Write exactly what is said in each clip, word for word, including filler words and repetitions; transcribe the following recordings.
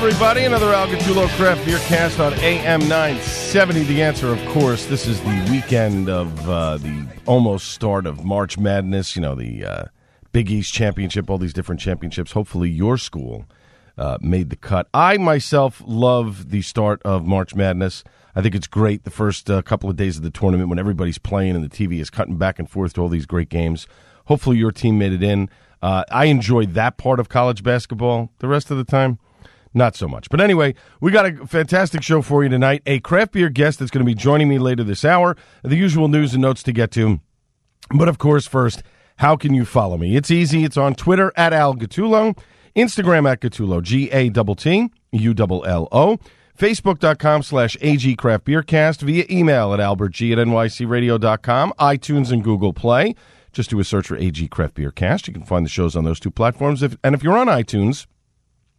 Everybody, another Al Gattullo Craft Beer Cast on A M nine seventy. The Answer, of course. This is the weekend of uh, the almost start of March Madness. You know, the uh, Big East Championship, all these different championships. Hopefully your school uh, made the cut. I, myself, love the start of March Madness. I think it's great the first uh, couple of days of the tournament when everybody's playing and the T V is cutting back and forth to all these great games. Hopefully your team made it in. Uh, I enjoyed that part of college basketball. The rest of the time, not so much. But anyway, we got a fantastic show for you tonight. A craft beer guest that's going to be joining me later this hour. The usual news and notes to get to. But of course, first, how can you follow me? It's easy. It's on Twitter at Al Gattullo, Instagram at Gattullo, G A T T U L L O, Facebook.com slash AG Craft Beer Cast, via email at albertg at nycradio.com, iTunes and Google Play. Just do a search for A G Craft Beer Cast. You can find the shows on those two platforms. If, and if you're on iTunes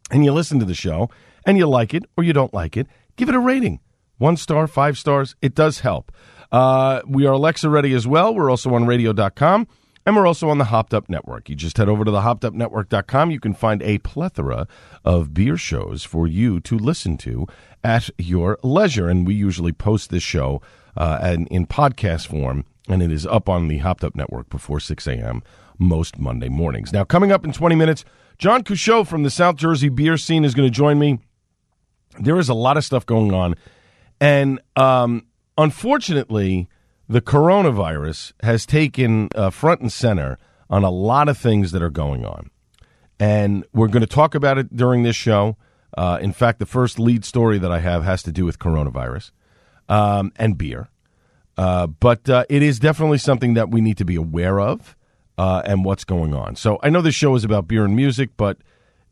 and you listen to the show, and you like it or you don't like it, give it a rating. One star, five stars, it does help. Uh, we are Alexa ready as well. We're also on radio dot com, and we're also on the Hopped Up Network. You just head over to the hopped up network dot com. You can find a plethora of beer shows for you to listen to at your leisure, and we usually post this show uh, in, in podcast form, and it is up on the Hopped Up Network before six a.m. most Monday mornings. Now, coming up in twenty minutes, John Couchot from the South Jersey beer scene is going to join me. There is a lot of stuff going on. And um, unfortunately, the coronavirus has taken uh, front and center on a lot of things that are going on. And we're going to talk about it during this show. Uh, in fact, the first lead story that I have has to do with coronavirus um, and beer. Uh, but uh, it is definitely something that we need to be aware of. Uh, and what's going on. So I know this show is about beer and music, but,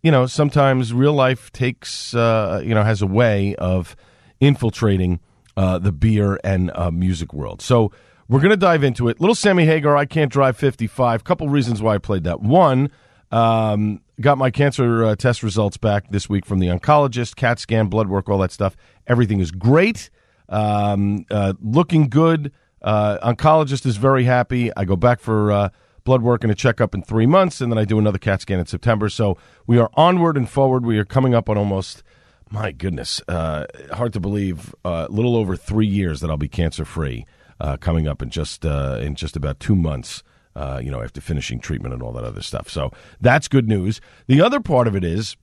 you know, sometimes real life takes, uh, you know, has a way of infiltrating uh, the beer and uh, music world. So we're going to dive into it. Little Sammy Hagar, I Can't Drive fifty-five. Couple reasons why I played that. One, um, got my cancer uh, test results back this week from the oncologist, CAT scan, blood work, all that stuff. Everything is great. Um, uh, looking good. Uh, oncologist is very happy. I go back for Uh, blood work and a checkup in three months, and then I do another CAT scan in September. So we are onward and forward. We are coming up on almost, my goodness, uh, hard to believe, a uh, little over three years that I'll be cancer-free uh, coming up in just uh, in just about two months, uh, you know, after finishing treatment and all that other stuff. So that's good news. The other part of it is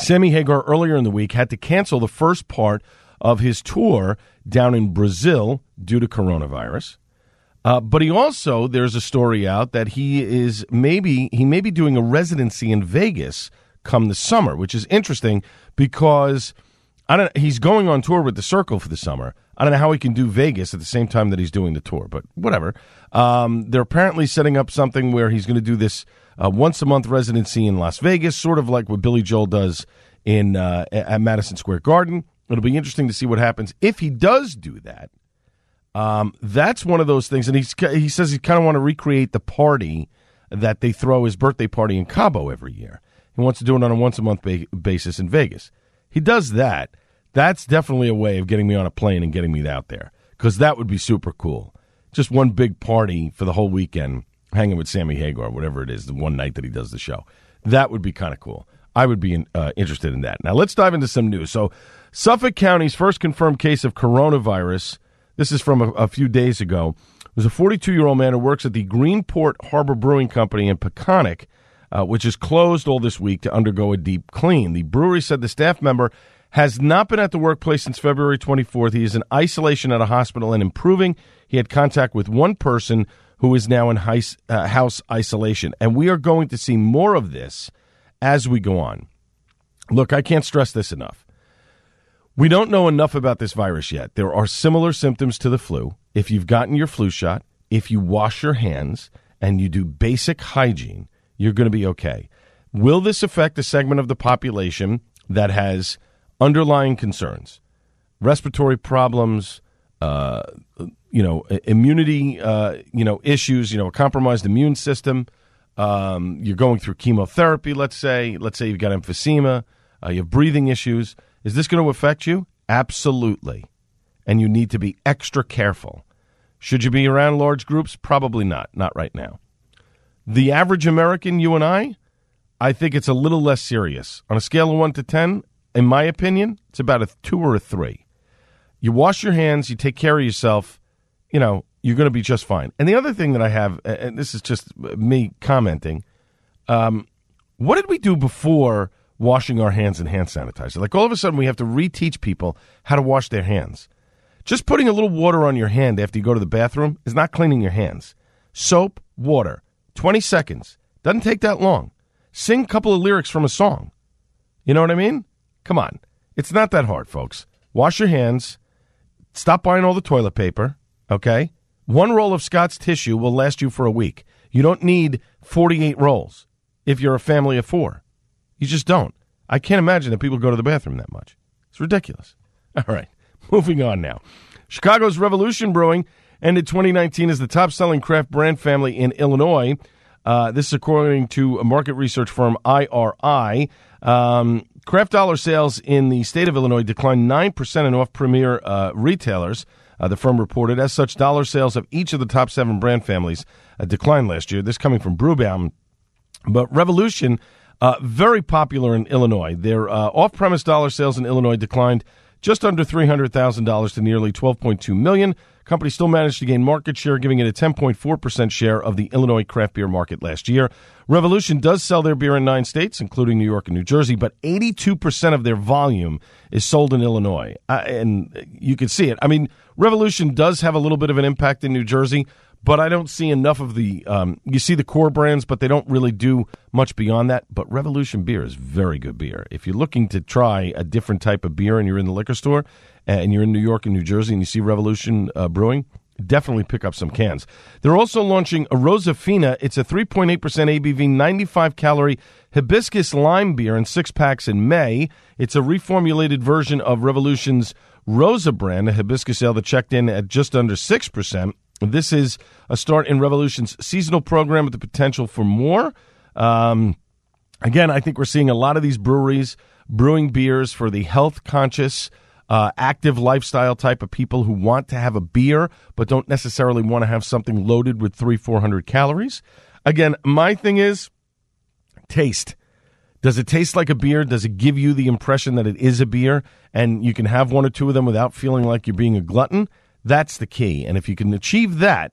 Sammy Hagar earlier in the week had to cancel the first part of his tour down in Brazil due to coronavirus. Uh, but he also, there's a story out that he is maybe, he may be doing a residency in Vegas come the summer, which is interesting because I don't. He's going on tour with The Circle for the summer. I don't know how he can do Vegas at the same time that he's doing the tour, but whatever. Um, they're apparently setting up something where he's going to do this uh, once-a-month residency in Las Vegas, sort of like what Billy Joel does in uh, at Madison Square Garden. It'll be interesting to see what happens if he does do that. Um, that's one of those things, and he's, he says he kind of want to recreate the party that they throw his birthday party in Cabo every year. He wants to do it on a once-a-month ba- basis in Vegas. He does that. That's definitely a way of getting me on a plane and getting me out there, because that would be super cool. Just one big party for the whole weekend, hanging with Sammy Hagar, whatever it is, the one night that he does the show. That would be kind of cool. I would be in, uh, interested in that. Now, let's dive into some news. So, Suffolk County's first confirmed case of coronavirus. This is from a, a few days ago. It was a forty-two-year-old man who works at the Greenport Harbor Brewing Company in Peconic. uh, which is closed all this week to undergo a deep clean. The brewery said the staff member has not been at the workplace since February twenty-fourth. He is in isolation at a hospital and improving. He had contact with one person who is now in house, uh, house isolation. And we are going to see more of this as we go on. Look, I can't stress this enough. We don't know enough about this virus yet. There are similar symptoms to the flu. If you've gotten your flu shot, if you wash your hands and you do basic hygiene, you're going to be okay. Will this affect a segment of the population that has underlying concerns, respiratory problems, uh, you know, immunity, uh, you know, issues, you know, a compromised immune system? Um, you're going through chemotherapy, let's say. Let's say you've got emphysema. Uh, you have breathing issues. Is this going to affect you? Absolutely. And you need to be extra careful. Should you be around large groups? Probably not. Not right now. The average American, you and I, I think it's a little less serious. On a scale of one to ten, in my opinion, it's about a two or a three. You wash your hands, you take care of yourself, you know, you're going to be just fine. And the other thing that I have, and this is just me commenting, um, what did we do before washing our hands in hand sanitizer? Like all of a sudden we have to reteach people how to wash their hands. Just putting a little water on your hand after you go to the bathroom is not cleaning your hands. Soap, water, twenty seconds. Doesn't take that long. Sing a couple of lyrics from a song. You know what I mean? Come on. It's not that hard, folks. Wash your hands. Stop buying all the toilet paper, okay? One roll of Scott's tissue will last you for a week. You don't need forty-eight rolls if you're a family of four. You just don't. I can't imagine that people go to the bathroom that much. It's ridiculous. All right, moving on now. Chicago's Revolution Brewing ended twenty nineteen as the top-selling craft brand family in Illinois. Uh, this is according to market research firm I R I. Um, craft dollar sales in the state of Illinois declined nine percent in off-premier uh, retailers, uh, the firm reported. As such, dollar sales of each of the top seven brand families uh, declined last year. This coming from Brewbaum. But Revolution, uh, very popular in Illinois. Their uh, off-premise dollar sales in Illinois declined just under three hundred thousand dollars to nearly twelve point two million dollars. Company still managed to gain market share, giving it a ten point four percent share of the Illinois craft beer market last year. Revolution does sell their beer in nine states, including New York and New Jersey, but eighty-two percent of their volume is sold in Illinois. Uh, and you can see it. I mean, Revolution does have a little bit of an impact in New Jersey, but I don't see enough of the, um, you see the core brands, but they don't really do much beyond that. But Revolution beer is very good beer. If you're looking to try a different type of beer and you're in the liquor store, and you're in New York and New Jersey and you see Revolution uh, Brewing, definitely pick up some cans. They're also launching a Rosafina. It's a three point eight percent A B V, ninety-five calorie hibiscus lime beer in six packs in May. It's a reformulated version of Revolution's Rosa brand, a hibiscus ale that checked in at just under six percent. This is a start in Revolution's seasonal program with the potential for more. Um, again, I think we're seeing a lot of these breweries brewing beers for the health-conscious, Uh, active lifestyle type of people who want to have a beer but don't necessarily want to have something loaded with three hundred, four hundred calories. Again, my thing is taste. Does it taste like a beer? Does it give you the impression that it is a beer and you can have one or two of them without feeling like you're being a glutton? That's the key. And if you can achieve that,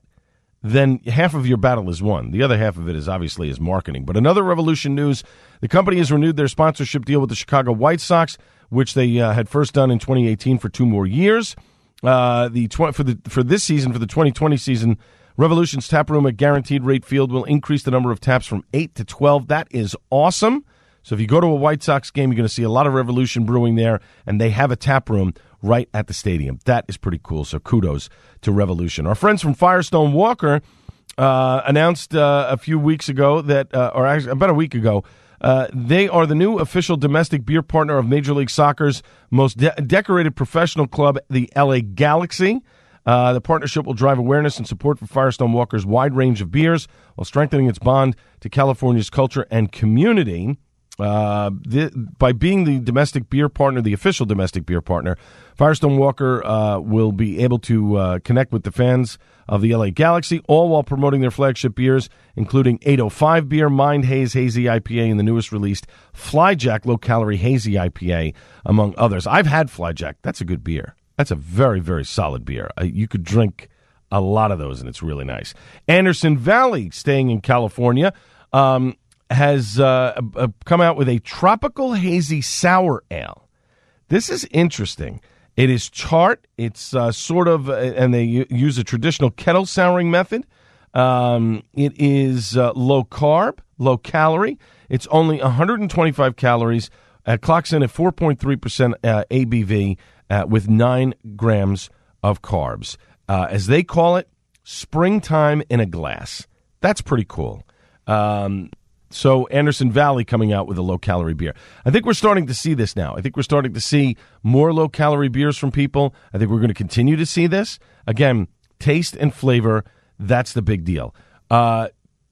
then half of your battle is won. The other half of it is obviously is marketing. But another Revolution news, the company has renewed their sponsorship deal with the Chicago White Sox, which they uh, had first done in twenty eighteen for two more years. Uh, the tw- for the for this season, for the twenty twenty season, Revolution's tap room at Guaranteed Rate Field will increase the number of taps from eight to twelve. That is awesome. So if you go to a White Sox game, you're going to see a lot of Revolution Brewing there, and they have a tap room right at the stadium. That is pretty cool, so kudos to Revolution. Our friends from Firestone Walker uh, announced uh, a few weeks ago that, uh, or actually about a week ago, uh, they are the new official domestic beer partner of Major League Soccer's most de- decorated professional club, the L A Galaxy. Uh, the partnership will drive awareness and support for Firestone Walker's wide range of beers while strengthening its bond to California's culture and community. Uh, the, by being the domestic beer partner, the official domestic beer partner, Firestone Walker uh, will be able to uh, connect with the fans of the L A Galaxy, all while promoting their flagship beers, including eight oh five beer, Mind Haze Hazy I P A, and the newest released Flyjack low-calorie Hazy I P A, among others. I've had Flyjack. That's a good beer. That's a very, very solid beer. Uh, you could drink a lot of those, and it's really nice. Anderson Valley, staying in California, um... has uh, come out with a tropical hazy sour ale. This is interesting. It is chart. It's uh, sort of, and they use a traditional kettle souring method. Um, it is uh, low carb, low calorie. It's only one hundred twenty-five calories. It clocks in at four point three percent uh, A B V uh, with nine grams of carbs. Uh, as they call it, springtime in a glass. That's pretty cool. Um, so Anderson Valley coming out with a low-calorie beer. I think we're starting to see this now. I think we're starting to see more low-calorie beers from people. I think we're going to continue to see this. Again, taste and flavor, that's the big deal. Uh,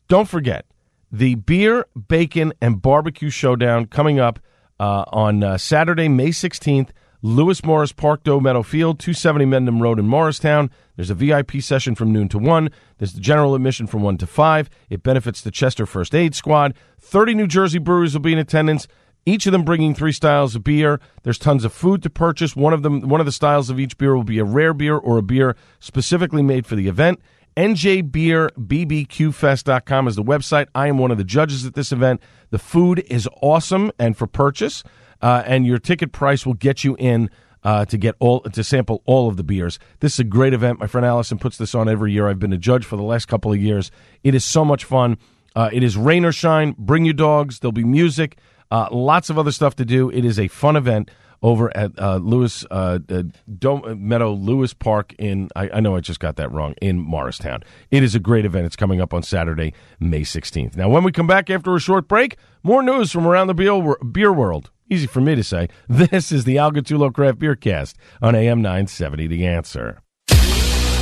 don't forget, the Beer, Bacon, and Barbecue Showdown coming up uh, on uh, Saturday, May sixteenth, Lewis Morris Park, Doe Meadow Field, two seventy Mendham Road in Morristown. There's a V I P session from noon to one. There's the general admission from one to five. It benefits the Chester First Aid Squad. thirty New Jersey breweries will be in attendance, each of them bringing three styles of beer. There's tons of food to purchase. One of them, one of the styles of each beer will be a rare beer or a beer specifically made for the event. N J beer B B Q fest dot com is the website. I am one of the judges at this event. The food is awesome and for purchase. Uh, and your ticket price will get you in uh, to get all to sample all of the beers. This is a great event. My friend Allison puts this on every year. I've been a judge for the last couple of years. It is so much fun. Uh, it is rain or shine. Bring your dogs. There'll be music. Uh, lots of other stuff to do. It is a fun event over at uh, Lewis uh, uh, Dome Meadow Lewis Park in I, I know I just got that wrong in Morristown. It is a great event. It's coming up on Saturday, May sixteenth. Now, when we come back after a short break, more news from around the beer, beer world. Easy for me to say. This is the Al Gattullo Craft Beer Cast on A M nine seventy, The Answer.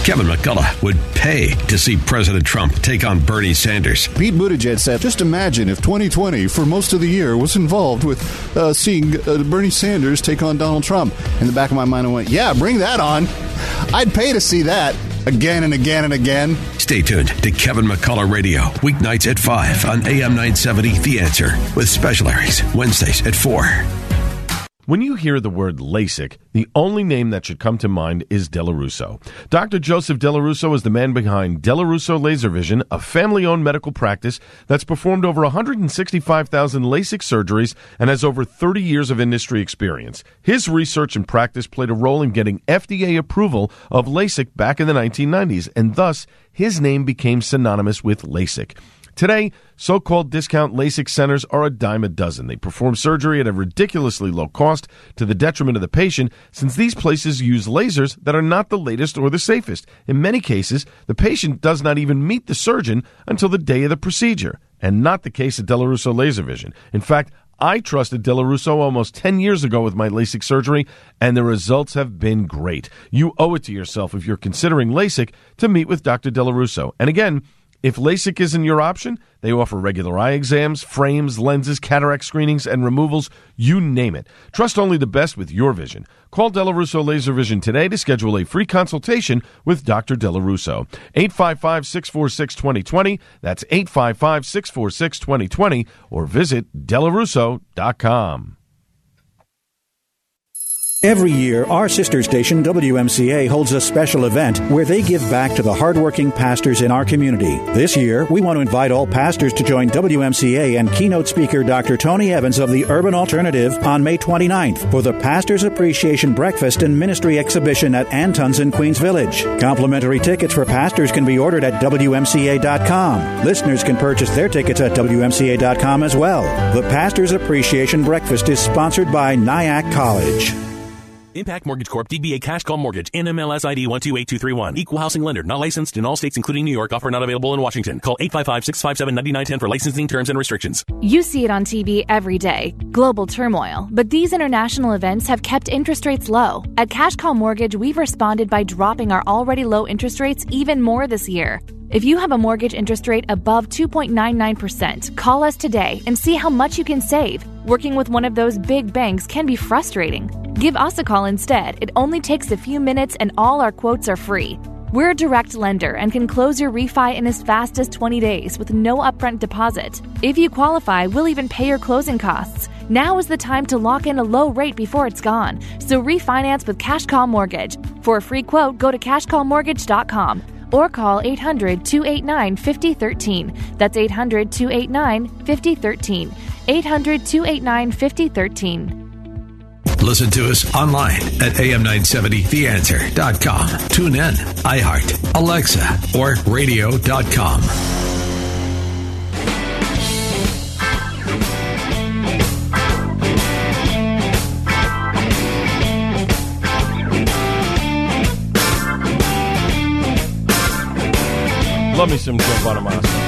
Kevin McCullough would pay to see President Trump take on Bernie Sanders. Pete Buttigieg said, just imagine if twenty twenty for most of the year was involved with uh, seeing uh, Bernie Sanders take on Donald Trump. In the back of my mind, I went, yeah, bring that on. I'd pay to see that again and again and again. Stay tuned to Kevin McCullough Radio, weeknights at five on A M nine seventy, The Answer, with special airings Wednesdays at four. When you hear the word LASIK, the only name that should come to mind is Dello Russo. Doctor Joseph Dello Russo is the man behind Dello Russo Laser Vision, a family-owned medical practice that's performed over one hundred sixty-five thousand LASIK surgeries and has over thirty years of industry experience. His research and practice played a role in getting F D A approval of LASIK back in the nineteen nineties, and thus his name became synonymous with LASIK. Today, so-called discount LASIK centers are a dime a dozen. They perform surgery at a ridiculously low cost to the detriment of the patient, since these places use lasers that are not the latest or the safest. In many cases, the patient does not even meet the surgeon until the day of the procedure, and not the case at Dello Russo Laser Vision. In fact, I trusted Dello Russo almost ten years ago with my LASIK surgery, and the results have been great. You owe it to yourself, if you're considering LASIK, to meet with Doctor Dello Russo. And again, if LASIK isn't your option, they offer regular eye exams, frames, lenses, cataract screenings, and removals, you name it. Trust only the best with your vision. Call Dello Russo Laser Vision today to schedule a free consultation with Doctor Dello Russo. eight five five, six four six, two zero two zero. That's eight five five, six four six, two zero two zero. Or visit dello russo dot com. Every year, our sister station, W M C A, holds a special event where they give back to the hardworking pastors in our community. This year, we want to invite all pastors to join W M C A and keynote speaker Doctor Tony Evans of the Urban Alternative on May twenty-ninth for the Pastors Appreciation Breakfast and Ministry Exhibition at Anton's in Queens Village. Complimentary tickets for pastors can be ordered at W M C A dot com. Listeners can purchase their tickets at W M C A dot com as well. The Pastors Appreciation Breakfast is sponsored by Nyack College. Impact Mortgage Corp, D B A Cash Call Mortgage, N M L S I D one two eight two three one. Equal housing lender, not licensed in all states, including New York. Offer not available in Washington. Call eight five five, six five seven, nine nine one zero for licensing terms and restrictions. You see it on T V every day. Global turmoil. But these international events have kept interest rates low. At Cash Call Mortgage, we've responded by dropping our already low interest rates even more this year. If you have a mortgage interest rate above two point nine nine percent, call us today and see how much you can save. Working with one of those big banks can be frustrating. Give us a call instead. It only takes a few minutes and all our quotes are free. We're a direct lender and can close your refi in as fast as twenty days with no upfront deposit. If you qualify, we'll even pay your closing costs. Now is the time to lock in a low rate before it's gone. So refinance with Cash Call Mortgage. For a free quote, go to cash call mortgage dot com. or call eight hundred, two eight nine, five oh one three. That's eight hundred, two eight nine, five oh one three. eight hundred, two eight nine, five oh one three. Listen to us online at A M nine seventy the answer dot com. Tune in, iHeart, Alexa, or radio dot com. Love me some Joe Bonamassa.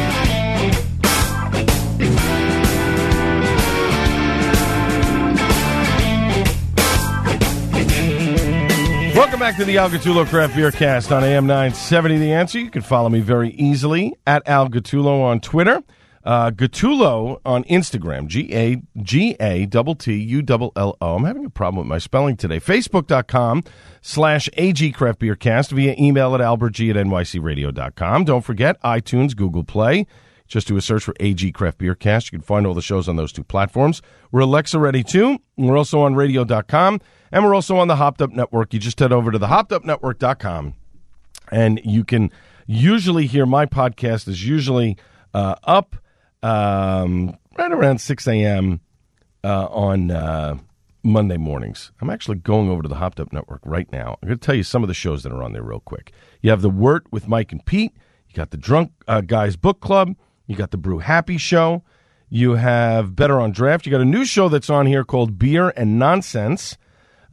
Welcome back to the Al Gattullo Craft Beer Cast on A M nine seventy The Answer. You can follow me very easily at Al Gattullo on Twitter, uh, Gattullo on Instagram, G A G A T T U L L O. I'm having a problem with my spelling today. Facebook dot com slash A G Craft Beer Cast via email at albert g at n y c radio dot com. Don't forget iTunes, Google Play. Just do a search for A G Craft Beer Cast. You can find all the shows on those two platforms. We're Alexa ready too. We're also on radio dot com. And we're also on the Hopped Up Network. You just head over to the hopped up network dot com, and you can usually hear my podcast is usually uh, up um, right around six a.m. Uh, on uh, Monday mornings. I'm actually going over to the Hopped Up Network right now. I'm going to tell you some of the shows that are on there real quick. You have The Wort with Mike and Pete. You got The Drunk uh, Guys Book Club. You got The Brew Happy Show. You have Better on Draft. You got a new show that's on here called Beer and Nonsense.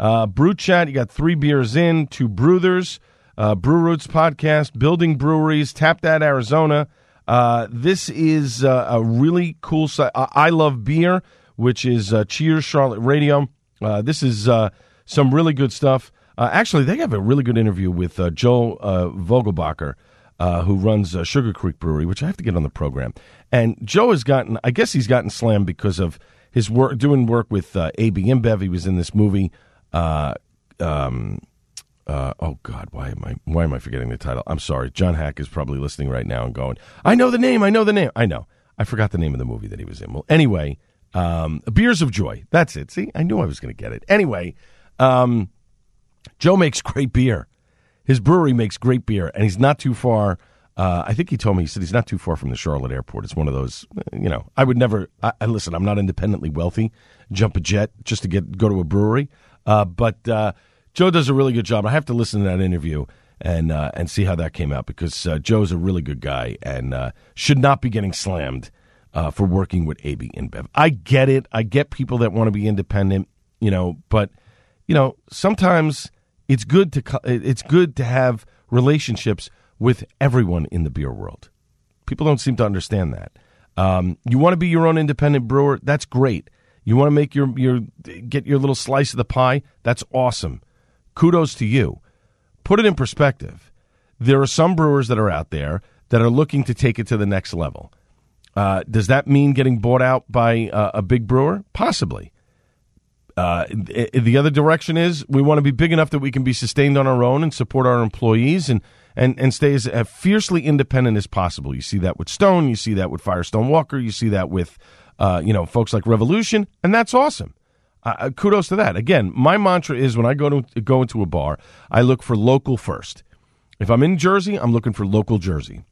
Uh, Brew Chat, you got Three Beers In, Two Brewthers, uh, Brew Roots Podcast, Building Breweries, Tap That Arizona. Uh, this is uh, a really cool site. Uh, I Love Beer, which is uh, Cheers Charlotte Radio. Uh, this is uh, some really good stuff. Uh, actually, they have a really good interview with uh, Joel uh, Vogelbacher, uh, who runs uh, Sugar Creek Brewery, which I have to get on the program. And Joe has gotten, I guess he's gotten slammed because of his work, doing work with uh, A B InBev. He was in this movie. Uh, um, uh, oh God, why am I, why am I forgetting the title? I'm sorry. John Hack is probably listening right now and going, I know the name. I know the name. I know. I forgot the name of the movie that he was in. Well, anyway, um, Beers of Joy. That's it. See, I knew I was going to get it. Anyway, um, Joe makes great beer. His brewery makes great beer, and he's not too far. Uh, I think he told me, he said he's not too far from the Charlotte airport. It's one of those, you know, I would never, I, I listen, I'm not independently wealthy, jump a jet just to get, go to a brewery. Uh, but uh, Joe does a really good job. I have to listen to that interview and uh, and see how that came out, because uh, Joe's a really good guy and uh, should not be getting slammed uh, for working with A B InBev. I get it. I get people that want to be independent, you know. But you know, sometimes it's good to co- it's good to have relationships with everyone in the beer world. People don't seem to understand that. Um, you want to be your own independent brewer. That's great. You want to make your, your get your little slice of the pie? That's awesome. Kudos to you. Put it in perspective. There are some brewers that are out there that are looking to take it to the next level. Uh, does that mean getting bought out by uh, a big brewer? Possibly. Uh, th- the other direction is we want to be big enough that we can be sustained on our own and support our employees and, and, and stay as uh, fiercely independent as possible. You see that with Stone. You see that with Firestone Walker. You see that with... Uh, you know, folks like Revolution, and that's awesome. Uh, kudos to that. Again, my mantra is when I go to go into a bar, I look for local first. If I'm in Jersey, I'm looking for local Jersey.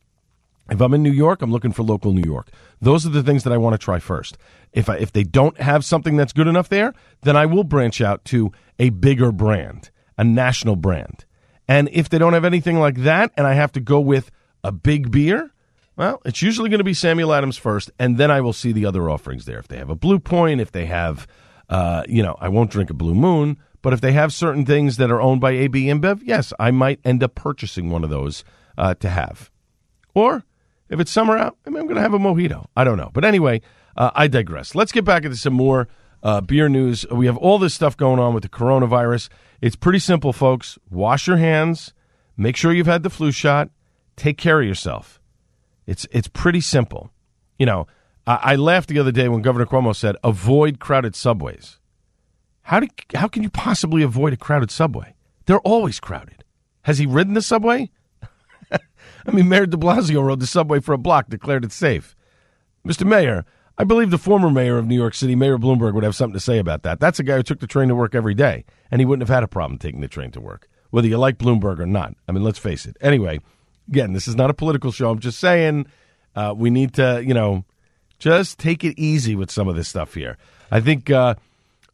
If I'm in New York, I'm looking for local New York. Those are the things that I want to try first. If I, if they don't have something that's good enough there, then I will branch out to a bigger brand, a national brand. And if they don't have anything like that, and I have to go with a big beer, well, it's usually going to be Samuel Adams first, and then I will see the other offerings there. If they have a Blue Point, if they have, uh, you know, I won't drink a Blue Moon, but if they have certain things that are owned by A B InBev, yes, I might end up purchasing one of those uh, to have. Or if it's summer out, I mean, I'm going to have a mojito. I don't know. But anyway, uh, I digress. Let's get back into some more uh, beer news. We have all this stuff going on with the coronavirus. It's pretty simple, folks. Wash your hands. Make sure you've had the flu shot. Take care of yourself. It's it's pretty simple. You know, I, I laughed the other day when Governor Cuomo said, avoid crowded subways. How do, how can you possibly avoid a crowded subway? They're always crowded. Has he ridden the subway? I mean, Mayor de Blasio rode the subway for a block, declared it safe. Mister Mayor, I believe the former mayor of New York City, Mayor Bloomberg, would have something to say about that. That's a guy who took the train to work every day, and he wouldn't have had a problem taking the train to work, whether you like Bloomberg or not. I mean, let's face it. Anyway, again, this is not a political show. I'm just saying uh, we need to, you know, just take it easy with some of this stuff here. I think uh,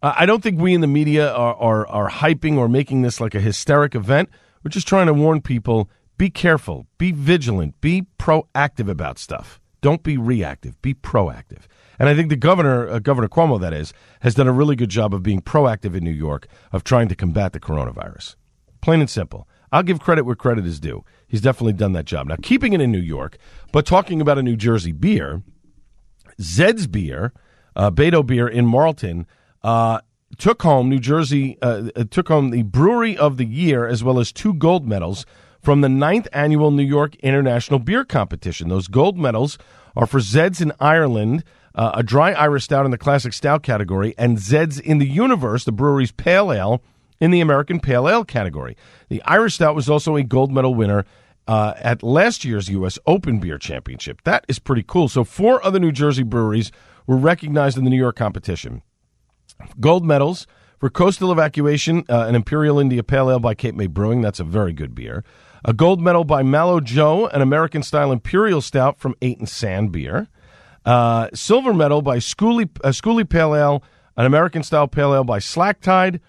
I don't think we in the media are, are are hyping or making this like a hysteric event. We're just trying to warn people, be careful, be vigilant, be proactive about stuff. Don't be reactive, be proactive. And I think the governor, uh, Governor Cuomo, that is, has done a really good job of being proactive in New York of trying to combat the coronavirus. Plain and simple. I'll give credit where credit is due. He's definitely done that job. Now, keeping it in New York, but talking about a New Jersey beer, Zed's Beer, uh, Beto Beer in Marlton, uh, took home New Jersey, uh, took home the Brewery of the Year as well as two gold medals from the ninth Annual New York International Beer Competition. Those gold medals are for Zed's in Ireland, uh, a dry Irish stout in the classic stout category, and Zed's in the Universe, the brewery's pale ale, in the American pale ale category. The Irish stout was also a gold medal winner uh, at last year's U S Open Beer Championship. That is pretty cool. So four other New Jersey breweries were recognized in the New York competition. Gold medals for Coastal Evacuation, uh, an Imperial India Pale Ale by Cape May Brewing. That's a very good beer. A gold medal by Mallow Joe, an American-style Imperial Stout from Eight and Sand Beer. Uh, silver medal by Schooley, uh, Schooley Pale Ale, an American-style Pale Ale by Slack Tide.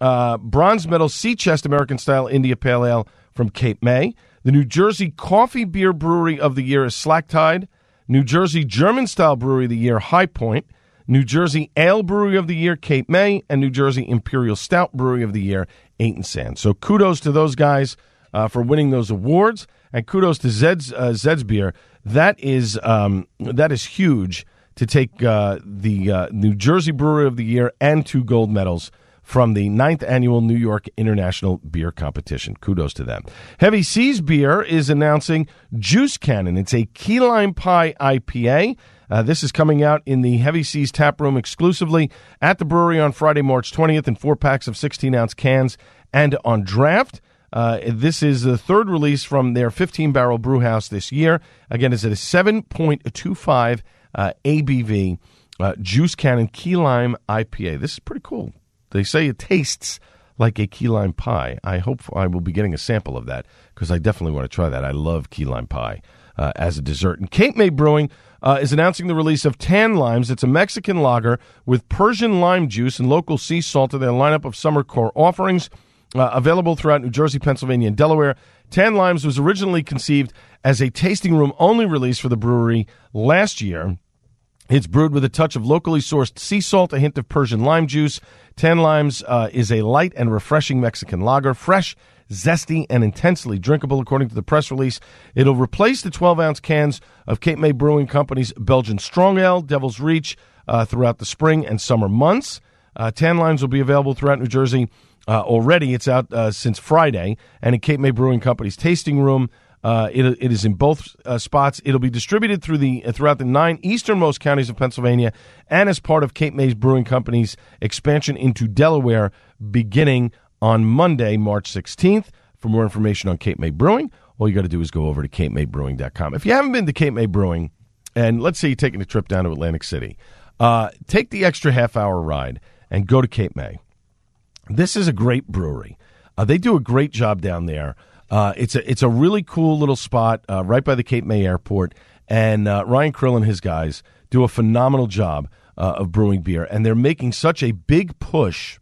Uh, bronze medal, Sea Chest American-style India Pale Ale from Cape May. The New Jersey Coffee Beer Brewery of the Year is Slack Tide. New Jersey German-style Brewery of the Year, High Point. New Jersey Ale Brewery of the Year, Cape May. And New Jersey Imperial Stout Brewery of the Year, Eight and Sand. So kudos to those guys Uh, for winning those awards, and kudos to Zed's uh, Zed's Beer. That is um, that is huge to take uh, the uh, New Jersey Brewery of the Year and two gold medals from the ninth Annual New York International Beer Competition. Kudos to them. Heavy Seas Beer is announcing Juice Cannon. It's a key lime pie I P A. Uh, this is coming out in the Heavy Seas Tap Room exclusively at the brewery on Friday, March twentieth, in four packs of sixteen-ounce cans and on draft. Uh, this is the third release from their fifteen-barrel brew house this year. Again, it's at a seven point two five uh, A B V uh, Juice Cannon Key Lime I P A. This is pretty cool. They say it tastes like a key lime pie. I hope I will be getting a sample of that because I definitely want to try that. I love key lime pie uh, as a dessert. And Cape May Brewing uh, is announcing the release of Tan Limes. It's a Mexican lager with Persian lime juice and local sea salt to their lineup of summer core offerings. Uh, available throughout New Jersey, Pennsylvania, and Delaware. Tan Limes was originally conceived as a tasting room-only release for the brewery last year. It's brewed with a touch of locally sourced sea salt, a hint of Persian lime juice. Tan Limes uh, is a light and refreshing Mexican lager, fresh, zesty, and intensely drinkable, according to the press release. It'll replace the twelve-ounce cans of Cape May Brewing Company's Belgian Strong Ale, Devil's Reach, uh, throughout the spring and summer months. Uh, Tan Limes will be available throughout New Jersey. Uh, already, it's out uh, since Friday, and in Cape May Brewing Company's tasting room, uh, it, it is in both uh, spots. It'll be distributed through the uh, throughout the nine easternmost counties of Pennsylvania, and as part of Cape May Brewing Company's expansion into Delaware, beginning on Monday, March sixteenth. For more information on Cape May Brewing, all you got to do is go over to cape may brewing dot com. If you haven't been to Cape May Brewing, and let's say you're taking a trip down to Atlantic City, uh, take the extra half hour ride and go to Cape May. This is a great brewery. Uh, they do a great job down there. Uh, it's a it's a really cool little spot uh, right by the Cape May Airport, and uh, Ryan Krill and his guys do a phenomenal job uh, of brewing beer, and they're making such a big push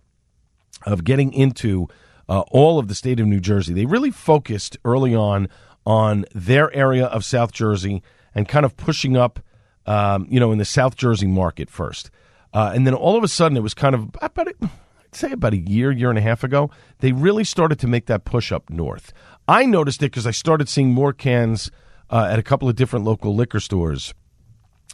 of getting into uh, all of the state of New Jersey. They really focused early on on their area of South Jersey and kind of pushing up, um, you know, in the South Jersey market first, uh, and then all of a sudden it was kind of about it. Say about a year, year and a half ago, they really started to make that push up north. I noticed it because I started seeing more cans uh, at a couple of different local liquor stores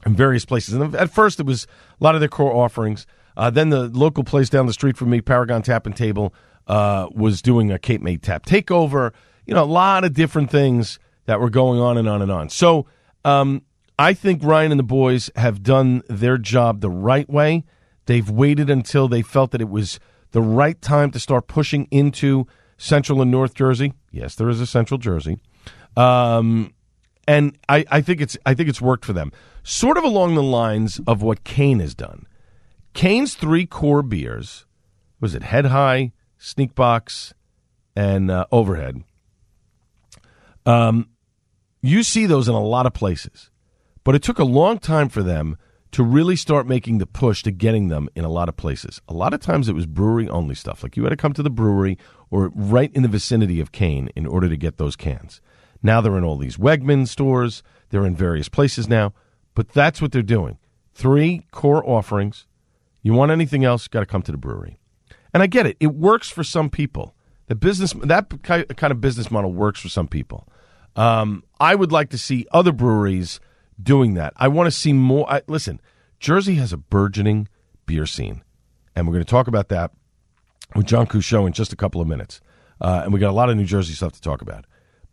and various places. And at first, it was a lot of their core offerings. Uh, then the local place down the street from me, Paragon Tap and Table, uh, was doing a Cape May Tap Takeover. You know, a lot of different things that were going on and on and on. So um, I think Ryan and the boys have done their job the right way. They've waited until they felt that it was the right time to start pushing into Central and North Jersey. Yes, there is a Central Jersey, um, and I, I think it's I think it's worked for them. Sort of along the lines of what Kane has done. Kane's three core beers, was it Head High, Sneak Box, and uh, Overhead, um, You see those in a lot of places, but it took a long time for them to really start making the push to getting them in a lot of places. A lot of times it was brewery-only stuff. Like you had to come to the brewery or right in the vicinity of Kane in order to get those cans. Now they're in all these Wegmans stores. They're in various places now. But that's what they're doing. Three core offerings. You want anything else, got to come to the brewery. And I get it. It works for some people. The business, that kind of business model works for some people. Um, I would like to see other breweries doing that. I want to see more. I, listen, Jersey has a burgeoning beer scene, and we're going to talk about that with John Couchot in just a couple of minutes. Uh, and we got a lot of New Jersey stuff to talk about.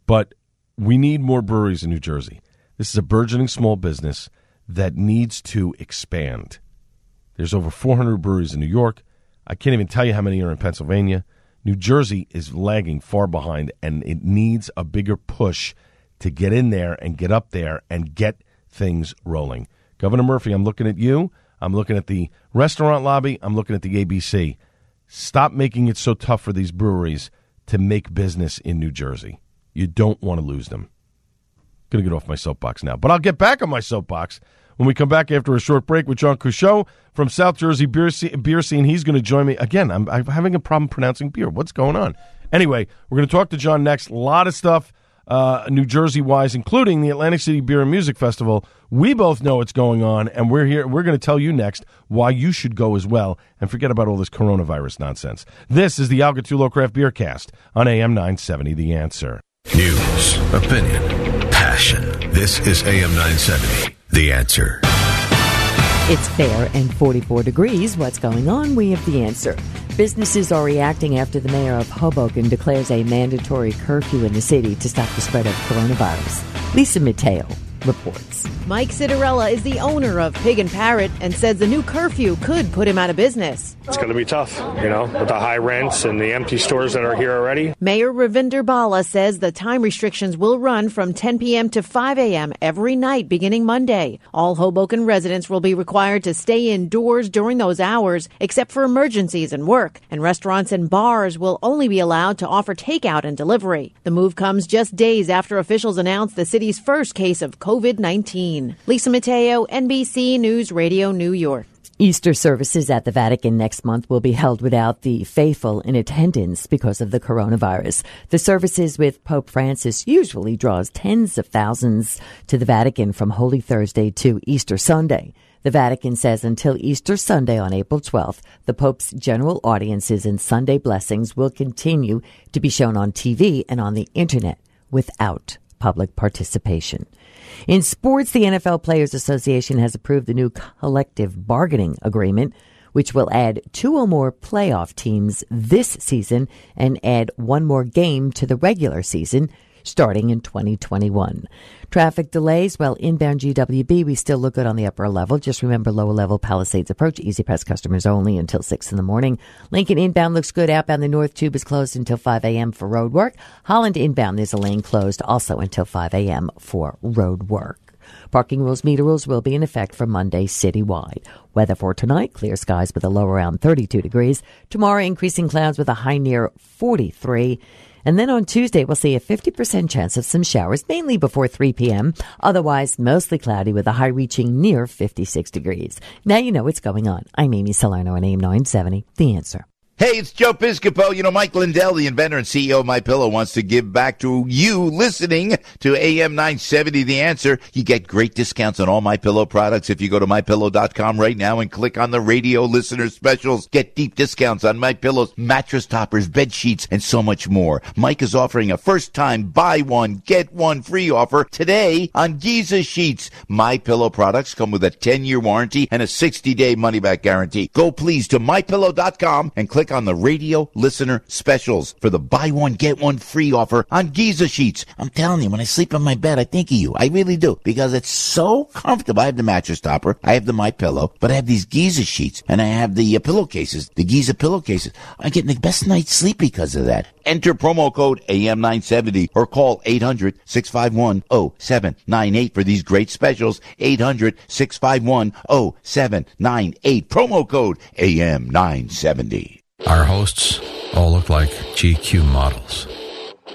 But we need more breweries in New Jersey. This is a burgeoning small business that needs to expand. There's over four hundred breweries in New York. I can't even tell you how many are in Pennsylvania. New Jersey is lagging far behind, and it needs a bigger push to get in there and get up there and get things rolling. Governor Murphy, I'm looking at you. I'm looking at the restaurant lobby. I'm looking at the A B C. Stop making it so tough for these breweries to make business in New Jersey. You don't want to lose them. Going to get off my soapbox now, but I'll get back on my soapbox when we come back after a short break with John Couchot from South Jersey Beer Scene. He's going to join me. Again, I'm, I'm having a problem pronouncing beer. What's going on? Anyway, we're going to talk to John next. A lot of stuff uh, New Jersey-wise, including the Atlantic City Beer and Music Festival. We both know what's going on, and we're here. We're going to tell you next why you should go as well and forget about all this coronavirus nonsense. This is the Al Gattullo Craft Beer Cast on A M nine seventy, The Answer. News, opinion, passion. This is A M nine seventy, The Answer. It's fair and forty-four degrees. What's going on? We have the answer. Businesses are reacting after the mayor of Hoboken declares a mandatory curfew in the city to stop the spread of coronavirus. Lisa Mateo reports. Mike Citarella is the owner of Pig and Parrot and says the new curfew could put him out of business. It's going to be tough, you know, with the high rents and the empty stores that are here already. Mayor Ravinder Bala says the time restrictions will run from ten p.m. to five a.m. every night beginning Monday. All Hoboken residents will be required to stay indoors during those hours except for emergencies and work, and restaurants and bars will only be allowed to offer takeout and delivery. The move comes just days after officials announced the city's first case of COVID. COVID nineteen. Lisa Mateo, N B C News Radio, New York. Easter services at the Vatican next month will be held without the faithful in attendance because of the coronavirus. The services with Pope Francis usually draws tens of thousands to the Vatican from Holy Thursday to Easter Sunday. The Vatican says until Easter Sunday on April twelfth, the Pope's general audiences and Sunday blessings will continue to be shown on T V and on the Internet without public participation. In sports, the N F L Players Association has approved the new collective bargaining agreement, which will add two or more playoff teams this season and add one more game to the regular season starting in twenty twenty-one. Traffic delays, well, inbound G W B, we still look good on the upper level. Just remember lower level Palisades approach, Easy Pass customers only until six in the morning. Lincoln inbound looks good. Outbound, the North Tube is closed until five a.m. for road work. Holland inbound, there's a lane closed also until five a.m. for road work. Parking rules, meter rules will be in effect for Monday citywide. Weather for tonight, clear skies with a low around thirty-two degrees. Tomorrow, increasing clouds with a high near forty-three. And then on Tuesday, we'll see a fifty percent chance of some showers, mainly before three p.m. Otherwise, mostly cloudy with a high reaching near fifty-six degrees. Now you know what's going on. I'm Amy Salerno on A M nine seventy, The Answer. Hey, it's Joe Piscopo. You know, Mike Lindell, the inventor and C E O of MyPillow, wants to give back to you listening to A M nine seventy, The Answer. You get great discounts on all MyPillow products if you go to MyPillow dot com right now and click on the radio listener specials. Get deep discounts on MyPillows, mattress toppers, bed sheets, and so much more. Mike is offering a first-time buy one, get one free offer today on Giza sheets. MyPillow products come with a ten-year warranty and a sixty-day money-back guarantee. Go, please, to MyPillow dot com and click on the radio listener specials for the buy one, get one free offer on Giza sheets. I'm telling you, when I sleep in my bed, I think of you. I really do, because it's so comfortable. I have the mattress topper, I have the MyPillow, but I have these Giza sheets, and I have the uh, pillowcases, the Giza pillowcases. I get the best night's sleep because of that. Enter promo code A M nine seventy or call eight hundred, six five one, oh seven nine eight for these great specials. eight hundred, six five one, oh seven nine eight. Promo code A M nine seventy. Our hosts all look like G Q models.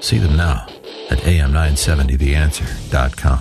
See them now. at A M nine seventy the answer dot com.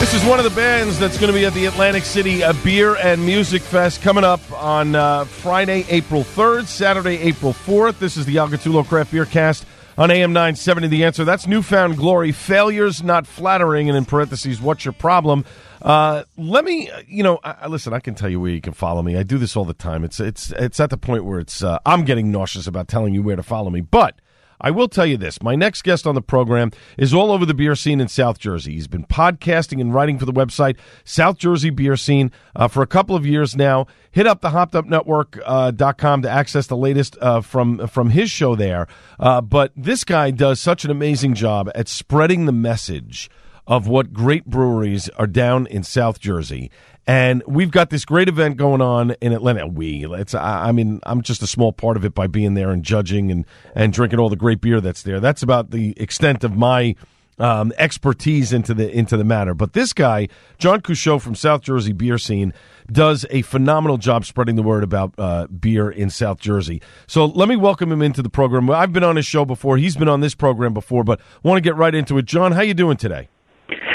This is one of the bands that's going to be at the Atlantic City a Beer and Music Fest coming up on uh, Friday, April third, Saturday, April fourth. This is the Al Gattullo Craft Beer Cast on A M nine seventy. The Answer. That's Newfound Glory. Failures Not Flattering, and in parentheses, what's your problem? Uh, let me, you know, I, listen, I can tell you where you can follow me. I do this all the time. It's it's it's at the point where it's uh, I'm getting nauseous about telling you where to follow me, but I will tell you this. My next guest on the program is all over the beer scene in South Jersey. He's been podcasting and writing for the website South Jersey Beer Scene uh, for a couple of years now. Hit up the hopped up network dot com to access the latest uh, from from his show there. Uh, but this guy does such an amazing job at spreading the message of what great breweries are down in South Jersey. And we've got this great event going on in Atlanta. We, it's, I, I mean, I'm just a small part of it by being there and judging and, and drinking all the great beer that's there. That's about the extent of my um, expertise into the into the matter. But this guy, John Couchot from South Jersey Beer Scene, does a phenomenal job spreading the word about uh, beer in South Jersey. So let me welcome him into the program. I've been on his show before. He's been on this program before, but I want to get right into it. John, how you doing today?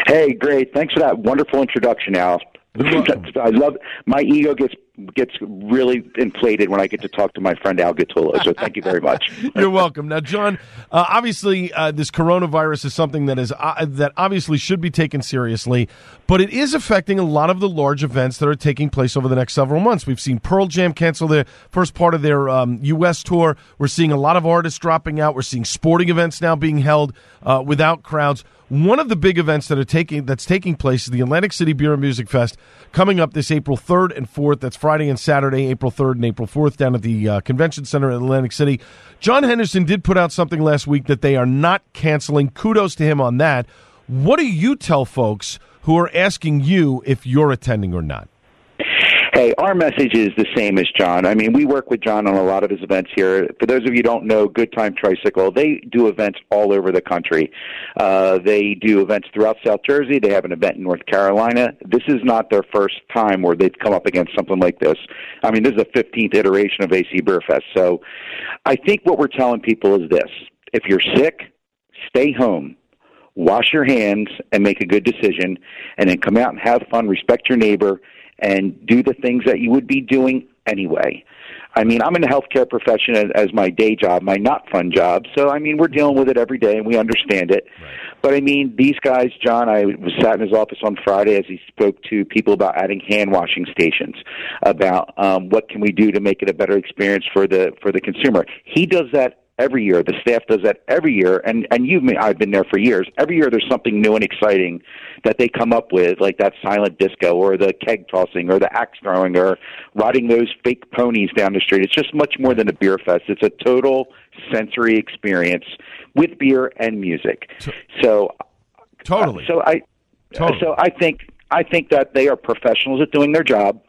Hey, great. Thanks for that wonderful introduction, Al. I love my ego gets gets really inflated when I get to talk to my friend Al Gattullo, so thank you very much. You're welcome. Now, John, uh, obviously uh, this coronavirus is something that is uh, that obviously should be taken seriously, but it is affecting a lot of the large events that are taking place over the next several months. We've seen Pearl Jam cancel the first part of their um, U S tour. We're seeing a lot of artists dropping out. We're seeing sporting events now being held uh, without crowds. One of the big events that are taking that's taking place is the Atlantic City Beer and Music Fest coming up this April third and fourth. That's Friday and Saturday, April third and April fourth, down at the uh, Convention Center in Atlantic City. John Henderson did put out something last week that they are not canceling. Kudos to him on that. What do you tell folks who are asking you if you're attending or not? Hey, our message is the same as John. I mean, we work with John on a lot of his events here. For those of you who don't know, Good Time Tricycle, they do events all over the country. Uh, they do events throughout South Jersey. They have an event in North Carolina. This is not their first time where they've come up against something like this. I mean, this is the fifteenth iteration of A C Beer Fest. So I think what we're telling people is this. If you're sick, stay home. Wash your hands and make a good decision, and then come out and have fun, respect your neighbor, and do the things that you would be doing anyway. I mean, I'm in the healthcare profession as, as my day job, my not fun job. So, I mean, we're dealing with it every day, and we understand it. Right. But, I mean, these guys, John, I was sat in his office on Friday as he spoke to people about adding hand-washing stations, about um, what can we do to make it a better experience for the for the consumer. He does that every year. The staff does that every year, and and you've been, I've been there for years. Every year there's something new and exciting that they come up with, like that silent disco or the keg tossing or the axe throwing or riding those fake ponies down the street. It's just much more than a beer fest. It's a total sensory experience with beer and music. So totally. Uh, so I totally. so I think I think that they are professionals at doing their job,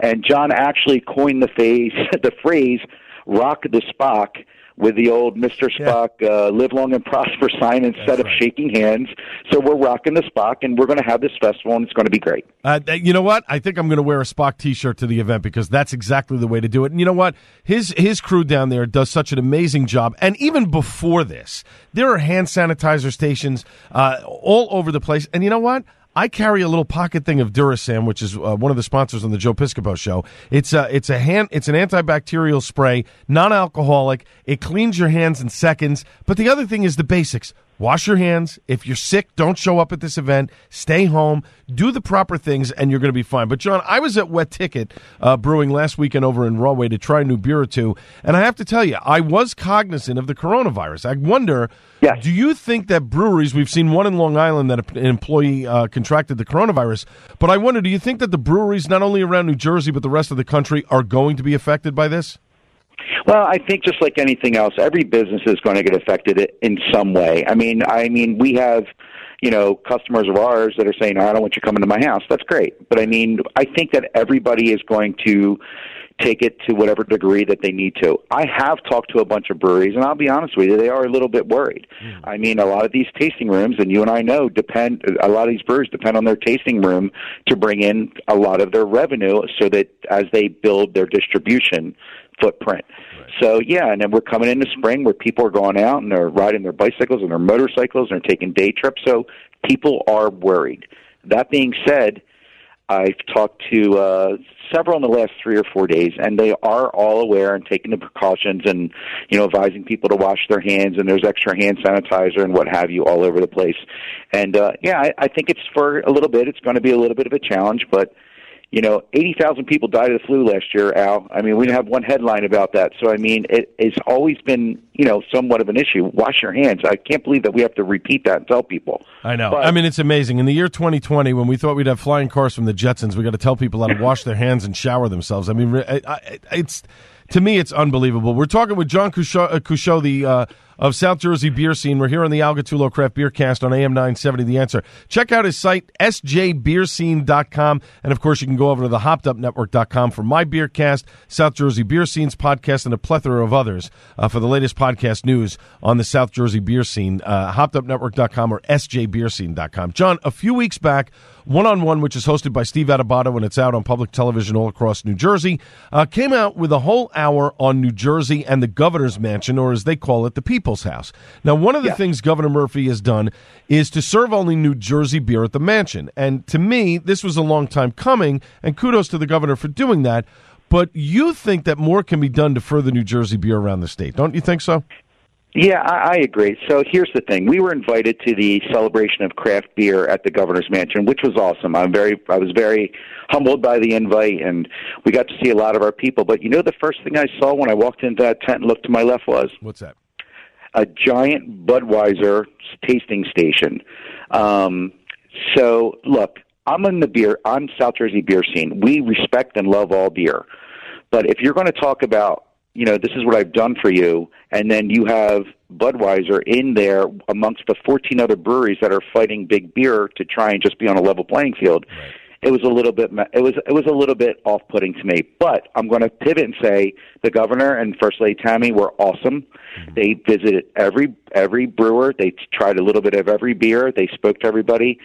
and John actually coined the phrase the phrase "rock the Spock," with the old Mister Spock, yeah. uh, live long and prosper sign instead That's of right. shaking hands. So we're rocking the Spock, and we're going to have this festival, and it's going to be great. Uh, you know what? I think I'm going to wear a Spock T-shirt to the event because that's exactly the way to do it. And you know what? His his crew down there does such an amazing job. And even before this, there are hand sanitizer stations uh, all over the place. And you know what? I carry a little pocket thing of Durasam, which is uh, one of the sponsors on the Joe Piscopo Show. It's a it's a hand it's an antibacterial spray, non-alcoholic. It cleans your hands in seconds. But the other thing is the basics. Wash your hands. If you're sick, don't show up at this event. Stay home. Do the proper things, and you're going to be fine. But, John, I was at Wet Ticket uh, Brewing last weekend over in Rahway to try a new beer or two, and I have to tell you, I was cognizant of the coronavirus. I wonder, yes. do you think that breweries, we've seen one in Long Island that an employee uh, contracted the coronavirus, but I wonder, do you think that the breweries, not only around New Jersey but the rest of the country, are going to be affected by this? Well, I think just like anything else, every business is going to get affected in some way. I mean, I mean, we have, you know, customers of ours that are saying, oh, I don't want you coming to my house. That's great. But I mean, I think that everybody is going to take it to whatever degree that they need to. I have talked to a bunch of breweries, and I'll be honest with you, they are a little bit worried. Mm. I mean, a lot of these tasting rooms, and you and I know, depend a lot of these brewers depend on their tasting room to bring in a lot of their revenue so that as they build their distribution footprint. Right. So, yeah, and then we're coming into spring where people are going out and they're riding their bicycles and their motorcycles and they're taking day trips, so people are worried. That being said, I've talked to uh, several in the last three or four days, and they are all aware and taking the precautions and, you know, advising people to wash their hands, and there's extra hand sanitizer and what have you all over the place. And, uh, yeah, I, I think it's for a little bit. It's going to be a little bit of a challenge, but, you know, eighty thousand people died of the flu last year, Al. I mean, we didn't have one headline about that. So, I mean, it, it's always been, you know, somewhat of an issue. Wash your hands. I can't believe that we have to repeat that and tell people. I know. But, I mean, it's amazing. In the year twenty twenty, when we thought we'd have flying cars from the Jetsons, we got to tell people how to wash their hands and shower themselves. I mean, it's to me, it's unbelievable. We're talking with John Couchot, the uh, of South Jersey beer scene. We're here on the Al Gattullo Craft Beer Cast on A M nine seventy, The Answer. Check out his site, s j beer scene dot com. And, of course, you can go over to the hopped up network dot com for My Beer Cast, South Jersey Beer Scene's podcast, and a plethora of others uh, for the latest podcast news on the South Jersey beer scene, uh, hopped up network dot com or s j beer scene dot com. John, a few weeks back, One on One, which is hosted by Steve Adubato and it's out on public television all across New Jersey, uh, came out with a whole hour on New Jersey and the governor's mansion, or as they call it, the People's House. Now, one of the yeah. things Governor Murphy has done is to serve only New Jersey beer at the mansion. And to me, this was a long time coming, and kudos to the governor for doing that. But you think that more can be done to further New Jersey beer around the state, don't you think so? Yeah, I, I agree. So here's the thing. We were invited to the celebration of craft beer at the governor's mansion, which was awesome. I'm very, I was very humbled by the invite, and we got to see a lot of our people. But you know the first thing I saw when I walked into that tent and looked to my left was? What's that? A giant Budweiser tasting station. Um, so, look, I'm in the beer, I'm South Jersey beer scene. We respect and love all beer. But if you're going to talk about, you know, this is what I've done for you, and then you have Budweiser in there amongst the fourteen other breweries that are fighting big beer to try and just be on a level playing field. Right. It was a little bit, it was it was a little bit off-putting to me. But I'm going to pivot and say the governor and First Lady Tammy were awesome. They visited every every brewer. They tried a little bit of every beer. They spoke to everybody,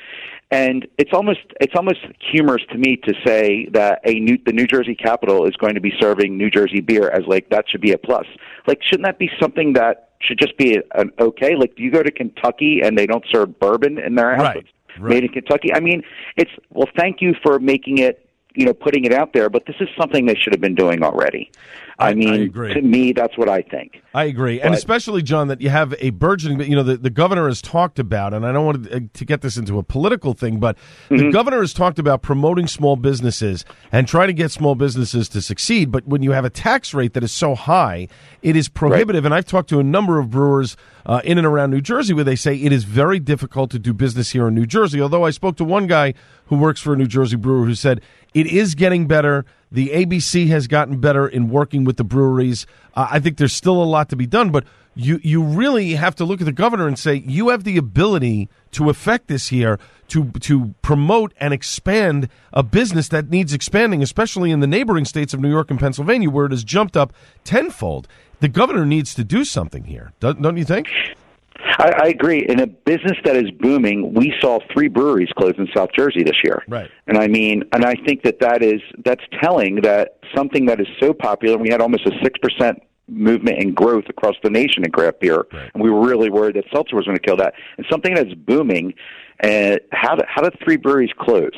and it's almost it's almost humorous to me to say that a new, the New Jersey Capitol is going to be serving New Jersey beer as like that should be a plus. Like, shouldn't that be something that should just be an okay? Like, do you go to Kentucky and they don't serve bourbon in their houses? Right. Right. Made in Kentucky. I mean, it's, well, thank you for making it, you know, putting it out there, but this is something they should have been doing already. I, I mean, I to me, that's what I think. I agree. But, and especially, John, that you have a burgeoning, you know, the, the governor has talked about, and I don't want to get this into a political thing, but the mm-hmm. governor has talked about promoting small businesses and trying to get small businesses to succeed. But when you have a tax rate that is so high, it is prohibitive. Right. And I've talked to a number of brewers uh, in and around New Jersey where they say it is very difficult to do business here in New Jersey. Although I spoke to one guy who works for a New Jersey brewer who said, it is getting better. The A B C has gotten better in working with the breweries. Uh, I think there's still a lot to be done, but you, you really have to look at the governor and say, you have the ability to affect this here, to to promote and expand a business that needs expanding, especially in the neighboring states of New York and Pennsylvania, where it has jumped up tenfold. The governor needs to do something here, don't, don't you think? I, I agree. In a business that is booming, we saw three breweries close in South Jersey this year. Right. And I mean, and I think that, that is, that's telling that something that is so popular, we had almost a six percent movement in growth across the nation in craft beer, right. And we were really worried that seltzer was going to kill that. And something that's booming, uh, how, do, how did three breweries close?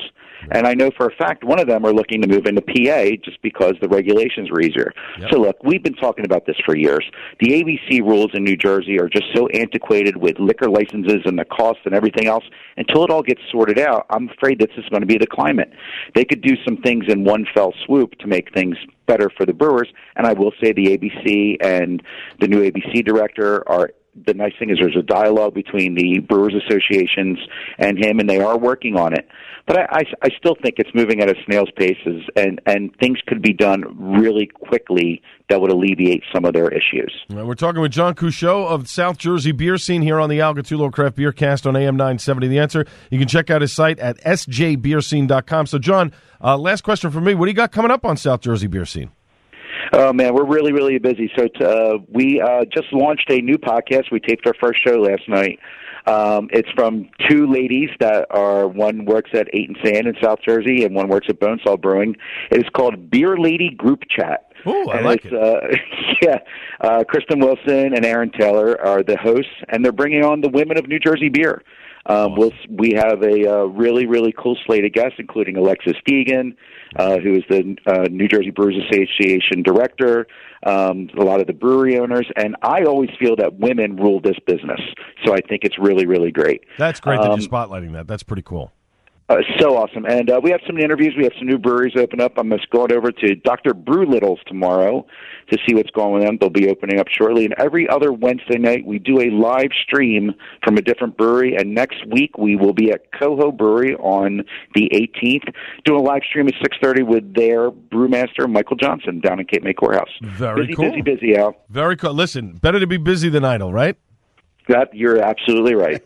Right. And I know for a fact one of them are looking to move into P A just because the regulations were easier. Yep. So look, we've been talking about this for years. The A B C rules in New Jersey are just so antiquated with liquor licenses and the cost and everything else. Until it all gets sorted out, I'm afraid this is going to be the climate. They could do some things in one fell swoop to make things better for the brewers. And I will say the A B C and the new A B C director are the nice thing is there's a dialogue between the brewers associations and him, and they are working on it. But I, I, I still think it's moving at a snail's pace, and, and things could be done really quickly that would alleviate some of their issues. Right, we're talking with John Couchot of South Jersey Beer Scene here on the Al Gattullo Craft Beer Cast on A M nine seventy. The Answer. You can check out his site at s j beer scene dot com. So, John, uh, last question for me. What do you got coming up on South Jersey Beer Scene? Oh, man, we're really, really busy. So t- uh, we uh, just launched a new podcast. We taped our first show last night. Um, it's from two ladies that are, one works at eight and Sand in South Jersey, and one works at Bonesaw Brewing. It is called Beer Lady Group Chat. Oh, I and like it. Uh, yeah, uh, Kristen Wilson and Aaron Taylor are the hosts, and they're bringing on the women of New Jersey beer. Um, awesome. we'll, we have a uh, really, really cool slate of guests, including Alexis Deegan, uh, who is the uh, New Jersey Brewers Association director, um, a lot of the brewery owners, and I always feel that women rule this business, so I think it's really, really great. That's great um, that you're spotlighting that. That's pretty cool. Uh, so awesome. And uh, we have some interviews. We have some new breweries open up. I'm just going over to Doctor Brewlittle's tomorrow to see what's going on with them. They'll be opening up shortly. And every other Wednesday night, we do a live stream from a different brewery. And next week, we will be at Coho Brewery on the eighteenth, doing a live stream at six thirty with their brewmaster, Michael Johnson, down in Cape May Courthouse. Very busy, cool. Busy, busy, busy, Al. Very cool. Listen, better to be busy than idle, right? That, you're absolutely right.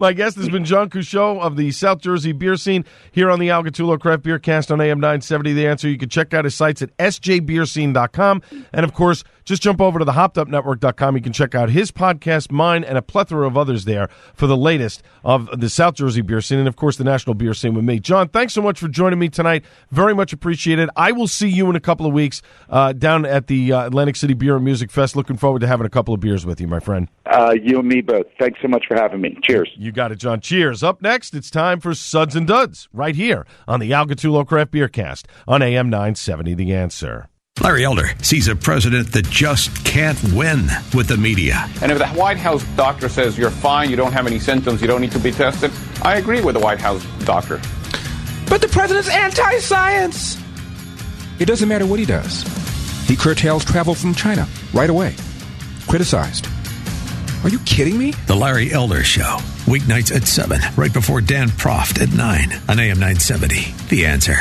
My guest has been John Couchot of the South Jersey beer scene here on the Al Gattullo Craft Beer Cast on A M nine seventy. The Answer. You can check out his sites at s j beer scene dot com. And, of course, just jump over to the hopped up network dot com. You can check out his podcast, mine, and a plethora of others there for the latest of the South Jersey beer scene and, of course, the national beer scene with me. John, thanks so much for joining me tonight. Very much appreciated. I will see you in a couple of weeks uh, down at the uh, Atlantic City Beer and Music Fest. Looking forward to having a couple of beers with you, my friend. Uh, you and me both. Thanks so much for having me. Cheers. You got it, John. Cheers. Up next, it's time for Suds and Duds right here on the Al Gattullo Craft Beer Cast on A M nine seventy, The Answer. Larry Elder sees a president that just can't win with the media. And if the White House doctor says you're fine, you don't have any symptoms, you don't need to be tested, I agree with the White House doctor. But the president's anti-science. It doesn't matter what he does. He curtails travel from China right away. Criticized. Are you kidding me? The Larry Elder Show, weeknights at seven, right before Dan Proft at nine on A M nine seventy. The Answer.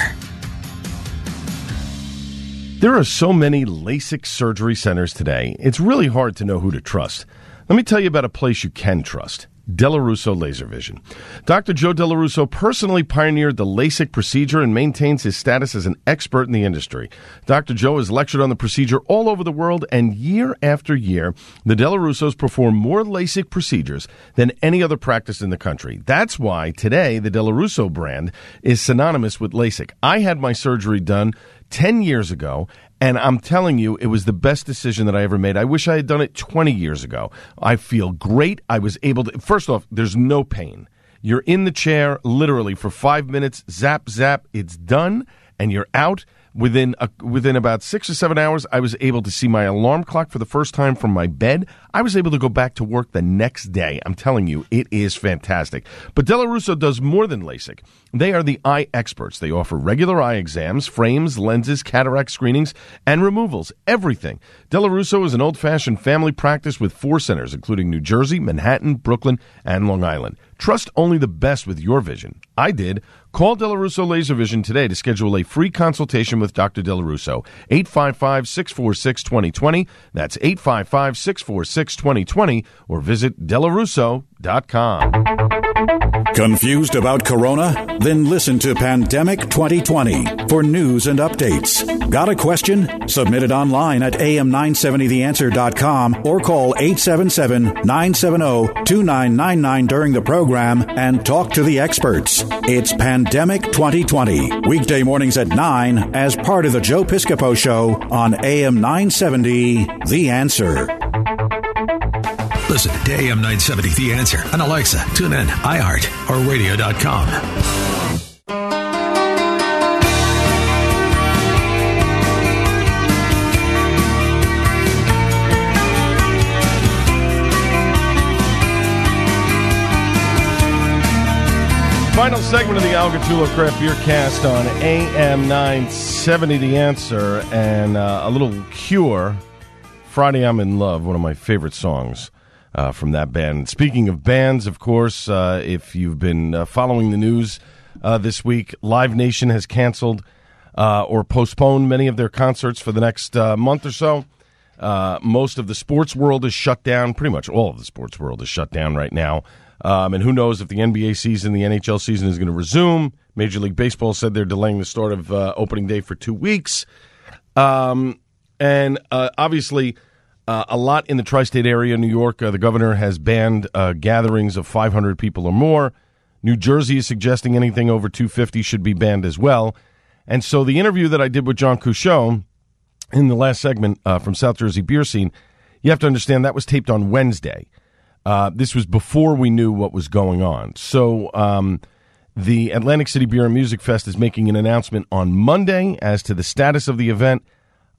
There are so many LASIK surgery centers today, it's really hard to know who to trust. Let me tell you about a place you can trust, Dello Russo Laser Vision. Doctor Joe Dello Russo personally pioneered the LASIK procedure and maintains his status as an expert in the industry. Doctor Joe has lectured on the procedure all over the world, and year after year, the Dello Russos perform more LASIK procedures than any other practice in the country. That's why today the Dello Russo brand is synonymous with LASIK. I had my surgery done ten years ago, and I'm telling you, it was the best decision that I ever made. I wish I had done it twenty years ago. I feel great. I was able to, first off, there's no pain. You're in the chair literally for five minutes, zap, zap, it's done, and you're out. Within a, within about six or seven hours, I was able to see my alarm clock for the first time from my bed. I was able to go back to work the next day. I'm telling you, it is fantastic. But Dello Russo does more than LASIK. They are the eye experts. They offer regular eye exams, frames, lenses, cataract screenings, and removals, everything. Dello Russo is an old-fashioned family practice with four centers, including New Jersey, Manhattan, Brooklyn, and Long Island. Trust only the best with your vision. I did. Call Dello Russo Laser Vision today to schedule a free consultation with Doctor Dello Russo. eight five five, six four six, two zero two zero. That's eight five five, six four six, two zero two zero. Or visit dello russo dot com. Confused about Corona? Then listen to Pandemic twenty twenty for news and updates. Got a question? Submit it online at a m nine seventy the answer dot com or call eight seven seven, nine seven zero, two nine nine nine during the program and talk to the experts. It's Pandemic twenty twenty, weekday mornings at nine as part of the Joe Piscopo Show on A M nine seventy, The Answer. Listen to A M nine seventy, The Answer on Alexa, TuneIn, iHeart, or radio dot com. Final segment of the Al Gattullo Craft Beer Cast on A M nine seventy, The Answer, and uh, a little Cure, Friday I'm in Love, one of my favorite songs. Uh, from that band. Speaking of bands, of course, uh, if you've been uh, following the news uh, this week, Live Nation has canceled uh, or postponed many of their concerts for the next uh, month or so. Uh, most of the sports world is shut down. Pretty much all of the sports world is shut down right now. Um, and who knows if the N B A season, the N H L season is going to resume. Major League Baseball said they're delaying the start of uh, opening day for two weeks. Um And uh, obviously, uh, a lot in the tri-state area, New York, uh, the governor has banned uh, gatherings of five hundred people or more. New Jersey is suggesting anything over two hundred fifty should be banned as well. And so the interview that I did with John Cusho in the last segment uh, from South Jersey Beer Scene, you have to understand that was taped on Wednesday. Uh, this was before we knew what was going on. So um, the Atlantic City Beer and Music Fest is making an announcement on Monday as to the status of the event.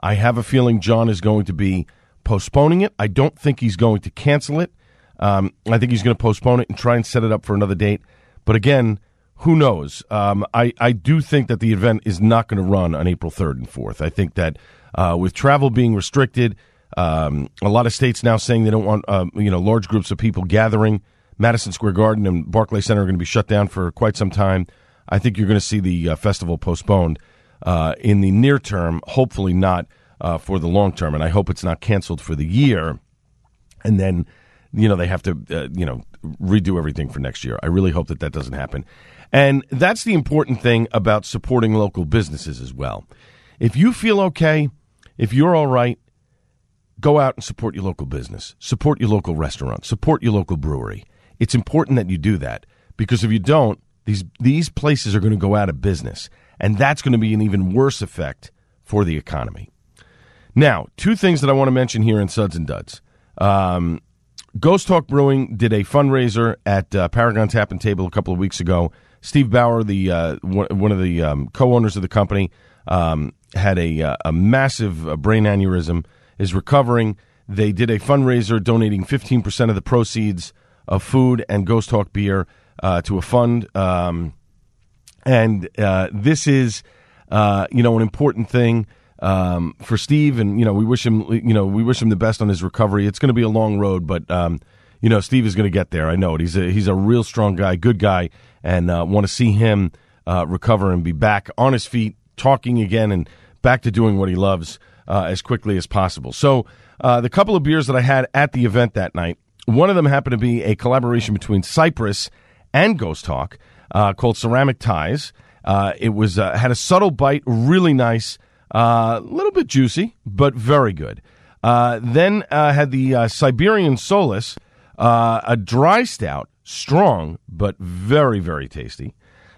I have a feeling John is going to be postponing it. I don't think he's going to cancel it. Um, I think he's going to postpone it and try and set it up for another date. But again, who knows? Um, I, I do think that the event is not going to run on April third and fourth. I think that uh, with travel being restricted, um, a lot of states now saying they don't want uh, you know large groups of people gathering. Madison Square Garden and Barclays Center are going to be shut down for quite some time. I think you're going to see the uh, festival postponed uh, in the near term, hopefully not uh, for the long term. And I hope it's not canceled for the year. And then, you know, they have to, uh, you know, redo everything for next year. I really hope that that doesn't happen. And that's the important thing about supporting local businesses as well. If you feel okay, if you're all right, go out and support your local business. Support your local restaurant. Support your local brewery. It's important that you do that, because if you don't, these these places are going to go out of business, and that's going to be an even worse effect for the economy. Now, two things that I want to mention here in Suds and Duds. Um, Ghost Talk Brewing did a fundraiser at uh, Paragon Tap and Table a couple of weeks ago. Steve Bauer, the uh, one of the um, co-owners of the company, um, had a, uh, a massive uh, brain aneurysm, is recovering. They did a fundraiser donating fifteen percent of the proceeds of food and Ghost Talk beer uh, to a fund. Um, and uh, this is, uh, you know, an important thing Um, for Steve, and you know, we wish him, you know, we wish him the best on his recovery. It's going to be a long road, but um, you know, Steve is going to get there. I know it. He's a he's a real strong guy, good guy, and uh, want to see him uh, recover and be back on his feet, talking again, and back to doing what he loves uh, as quickly as possible. So, uh, the couple of beers that I had at the event that night, one of them happened to be a collaboration between Cypress and Ghost Talk uh, called Ceramic Ties. Uh, it was uh, had a subtle bite, really nice. A uh, little bit juicy, but very good. Uh, then uh, had the uh, Siberian Solace, uh, a dry stout, strong, but very, very tasty.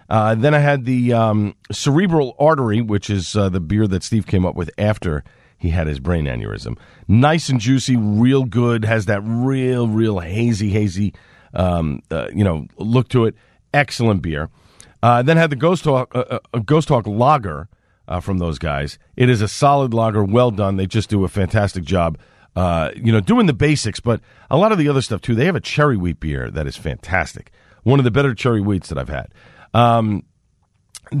Uh, then I had the um, Cerebral Artery, which is uh, the beer that Steve came up with after he had his brain aneurysm. Nice and juicy, real good, has that real, real hazy, hazy um, uh, you know, look to it. Excellent beer. Uh, then had the Ghost Talk, uh, uh, Ghost Talk Lager, Uh, from those guys. It is a solid lager, well done. They just do a fantastic job, uh, you know, doing the basics, but a lot of the other stuff, too. They have a cherry wheat beer that is fantastic. One of the better cherry wheats that I've had. Um,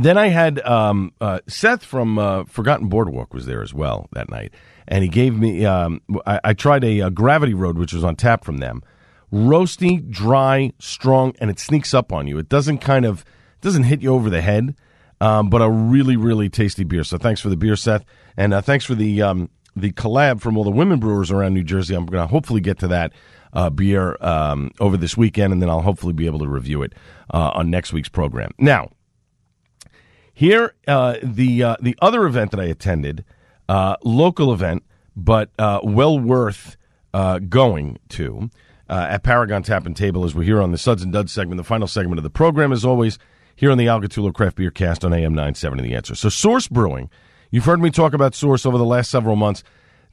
then I had um, uh, Seth from uh, Forgotten Boardwalk was there as well that night, and he gave me, um, I, I tried a, a Gravity Road, which was on tap from them. Roasty, dry, strong, and it sneaks up on you. It doesn't kind of, doesn't hit you over the head. Um, but a really, really tasty beer. So thanks for the beer, Seth. And uh, thanks for the um, the collab from all the women brewers around New Jersey. I'm going to hopefully get to that uh, beer um, over this weekend, and then I'll hopefully be able to review it uh, on next week's program. Now, here, uh, the uh, the other event that I attended, uh, local event, but uh, well worth uh, going to uh, at Paragon Tap and Table, as we're here on the Suds and Duds segment, the final segment of the program, as always, here on the Al Gattullo Craft Beer Cast on A M nine seventy, The Answer. So Source Brewing, you've heard me talk about Source over the last several months.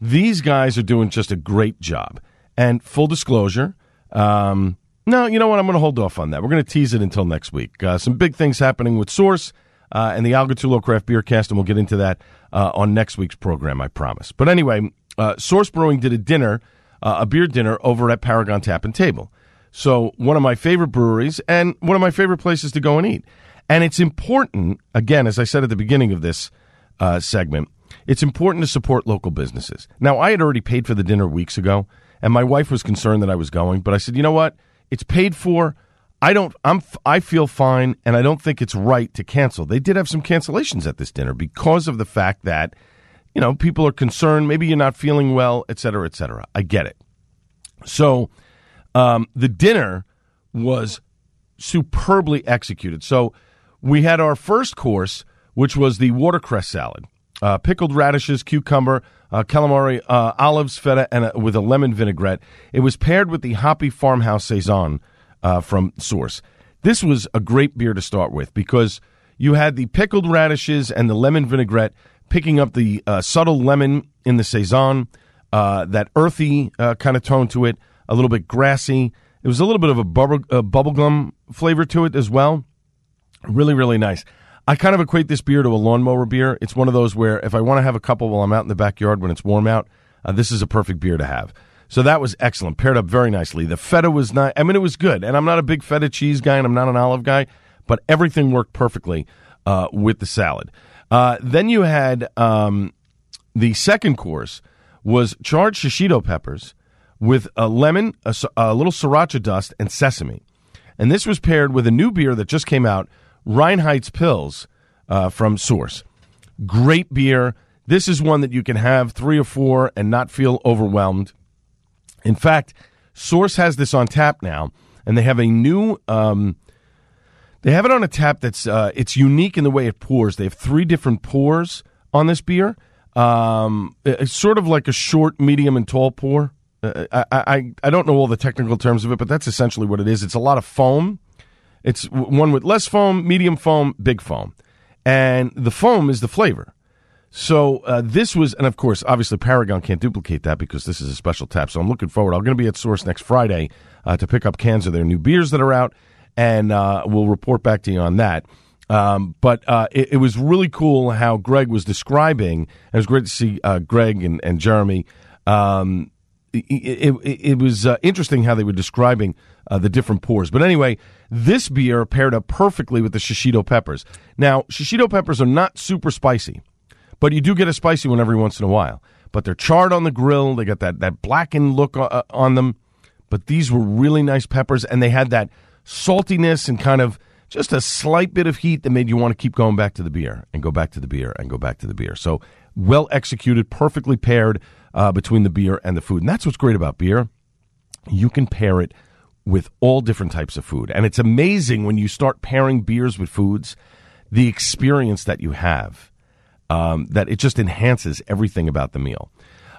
These guys are doing just a great job. And full disclosure, um, no, you know what? I'm going to hold off on that. We're going to tease it until next week. Uh, some big things happening with Source uh, and the Al Gattullo Craft Beer Cast, and we'll get into that uh, on next week's program, I promise. But anyway, uh, Source Brewing did a dinner, uh, a beer dinner over at Paragon Tap and Table. So one of my favorite breweries and one of my favorite places to go and eat. And it's important, again, as I said at the beginning of this uh, segment, it's important to support local businesses. Now, I had already paid for the dinner weeks ago, and my wife was concerned that I was going. But I said, you know what? It's paid for. I don't. I'm. I feel fine, and I don't think it's right to cancel. They did have some cancellations at this dinner because of the fact that, you know, people are concerned. Maybe you're not feeling well, et cetera, et cetera. I get it. So Um, the dinner was superbly executed. So we had our first course, which was the watercress salad, uh, pickled radishes, cucumber, uh, calamari, uh, olives, feta, and a, with a lemon vinaigrette. It was paired with the Hoppy Farmhouse Saison uh, from Source. This was a great beer to start with because you had the pickled radishes and the lemon vinaigrette picking up the uh, subtle lemon in the Saison, uh, that earthy uh, kind of tone to it, a little bit grassy. It was a little bit of a bubble, uh, bubblegum flavor to it as well. Really, really nice. I kind of equate this beer to a lawnmower beer. It's one of those where if I want to have a couple while I'm out in the backyard when it's warm out, uh, this is a perfect beer to have. So that was excellent. Paired up very nicely. The feta was not, I mean, it was good. And I'm not a big feta cheese guy and I'm not an olive guy, but everything worked perfectly uh, with the salad. Uh, then you had um, the second course was charged shishito peppers with a lemon, a, a little sriracha dust, and sesame. And this was paired with a new beer that just came out, Reinheit's Pils uh, from Source. Great beer. This is one that you can have three or four and not feel overwhelmed. In fact, Source has this on tap now, and they have a new, um, they have it on a tap that's, uh, it's unique in the way it pours. They have three different pours on this beer. Um, it's sort of like a short, medium, and tall pour. Uh, I, I, I don't know all the technical terms of it, but that's essentially what it is. It's a lot of foam. It's one with less foam, medium foam, big foam. And the foam is the flavor. So uh, this was, and of course, obviously Paragon can't duplicate that because this is a special tap. So I'm looking forward. I'm going to be at Source next Friday uh, to pick up cans of their new beers that are out, and uh, we'll report back to you on that. Um, but uh, it, it was really cool how Greg was describing, and it was great to see uh, Greg and, and Jeremy. Um, It, it, it was uh, interesting how they were describing uh, the different pours. But anyway, this beer paired up perfectly with the shishito peppers. Now, shishito peppers are not super spicy, but you do get a spicy one every once in a while. But they're charred on the grill. They got that, that blackened look uh, on them. But these were really nice peppers, and they had that saltiness and kind of just a slight bit of heat that made you want to keep going back to the beer and go back to the beer and go back to the beer. So well executed, perfectly paired. Uh, between the beer and the food. And that's what's great about beer. You can pair it with all different types of food. And it's amazing when you start pairing beers with foods, the experience that you have, um, that it just enhances everything about the meal.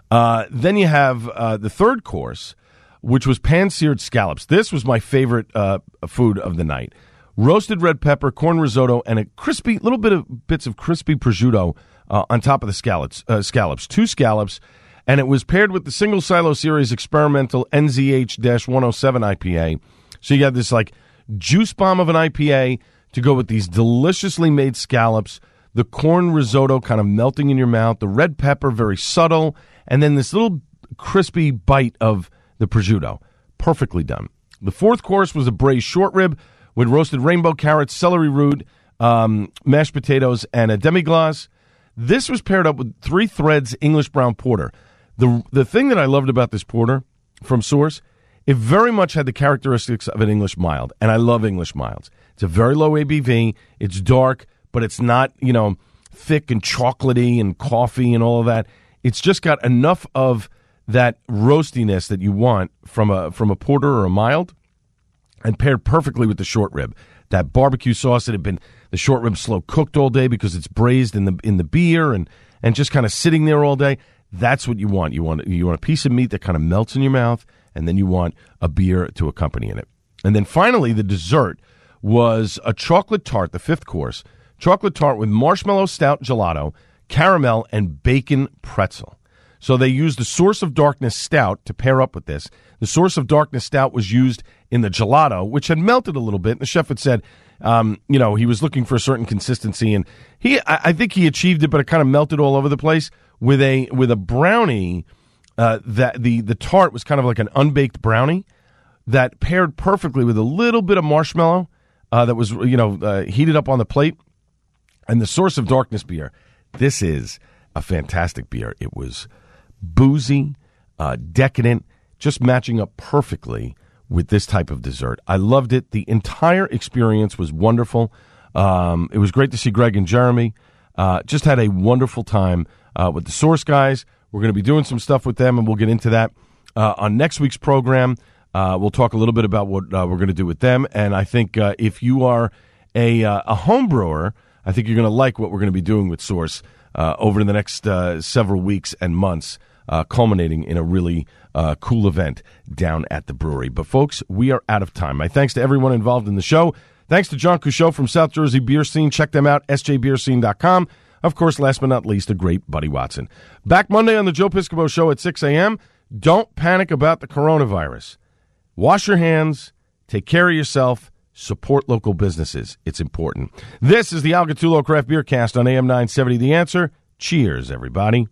Uh, then you have uh, the third course, which was pan-seared scallops. This was my favorite uh, food of the night. Roasted red pepper, corn risotto, and a crispy little bit of bits of crispy prosciutto uh, on top of the scallops. Uh, scallops. Two scallops. And it was paired with the Single Silo Series Experimental N Z H one oh seven I P A. So you got this like juice bomb of an I P A to go with these deliciously made scallops, the corn risotto kind of melting in your mouth, the red pepper, very subtle, and then this little crispy bite of the prosciutto. Perfectly done. The fourth course was a braised short rib with roasted rainbow carrots, celery root, um, mashed potatoes, and a demi-glace. This was paired up with Three Threads English Brown Porter. The the thing that I loved about this porter from Source, it very much had the characteristics of an English mild, and I love English milds. It's a very low A B V, it's dark, but it's not, you know, thick and chocolatey and coffee and all of that. It's just got enough of that roastiness that you want from a from a porter or a mild, and paired perfectly with the short rib. That barbecue sauce that had been, the short rib slow cooked all day because it's braised in the in the beer and and just kind of sitting there all day. That's what you want. You want you want a piece of meat that kind of melts in your mouth, and then you want a beer to accompany it. And then finally, the dessert was a chocolate tart, the fifth course, chocolate tart with marshmallow stout gelato, caramel, and bacon pretzel. So they used the Source of Darkness stout to pair up with this. The Source of Darkness stout was used in the gelato, which had melted a little bit. And the chef had said, um, you know, he was looking for a certain consistency, and he, I, I think he achieved it, but it kind of melted all over the place. With a with a brownie, uh, that the, the tart was kind of like an unbaked brownie that paired perfectly with a little bit of marshmallow uh, that was, you know, uh, heated up on the plate. And the Source of Darkness beer. This is a fantastic beer. It was boozy, uh, decadent, just matching up perfectly with this type of dessert. I loved it. The entire experience was wonderful. Um, it was great to see Greg and Jeremy. Uh, just had a wonderful time. Uh, with the Source guys, we're going to be doing some stuff with them, and we'll get into that uh, on next week's program. Uh, we'll talk a little bit about what uh, we're going to do with them, and I think uh, if you are a uh, a home brewer, I think you're going to like what we're going to be doing with Source uh, over the next uh, several weeks and months, uh, culminating in a really uh, cool event down at the brewery. But, folks, we are out of time. My thanks to everyone involved in the show. Thanks to John Couchot from South Jersey Beer Scene. Check them out, S J beer scene dot com. Of course, last but not least, the great Buddy Watson. Back Monday on the Joe Piscopo Show at six a.m. Don't panic about the coronavirus. Wash your hands. Take care of yourself. Support local businesses. It's important. This is the Al Gattullo Craft Beer Cast on A M nine seventy The Answer. Cheers, everybody.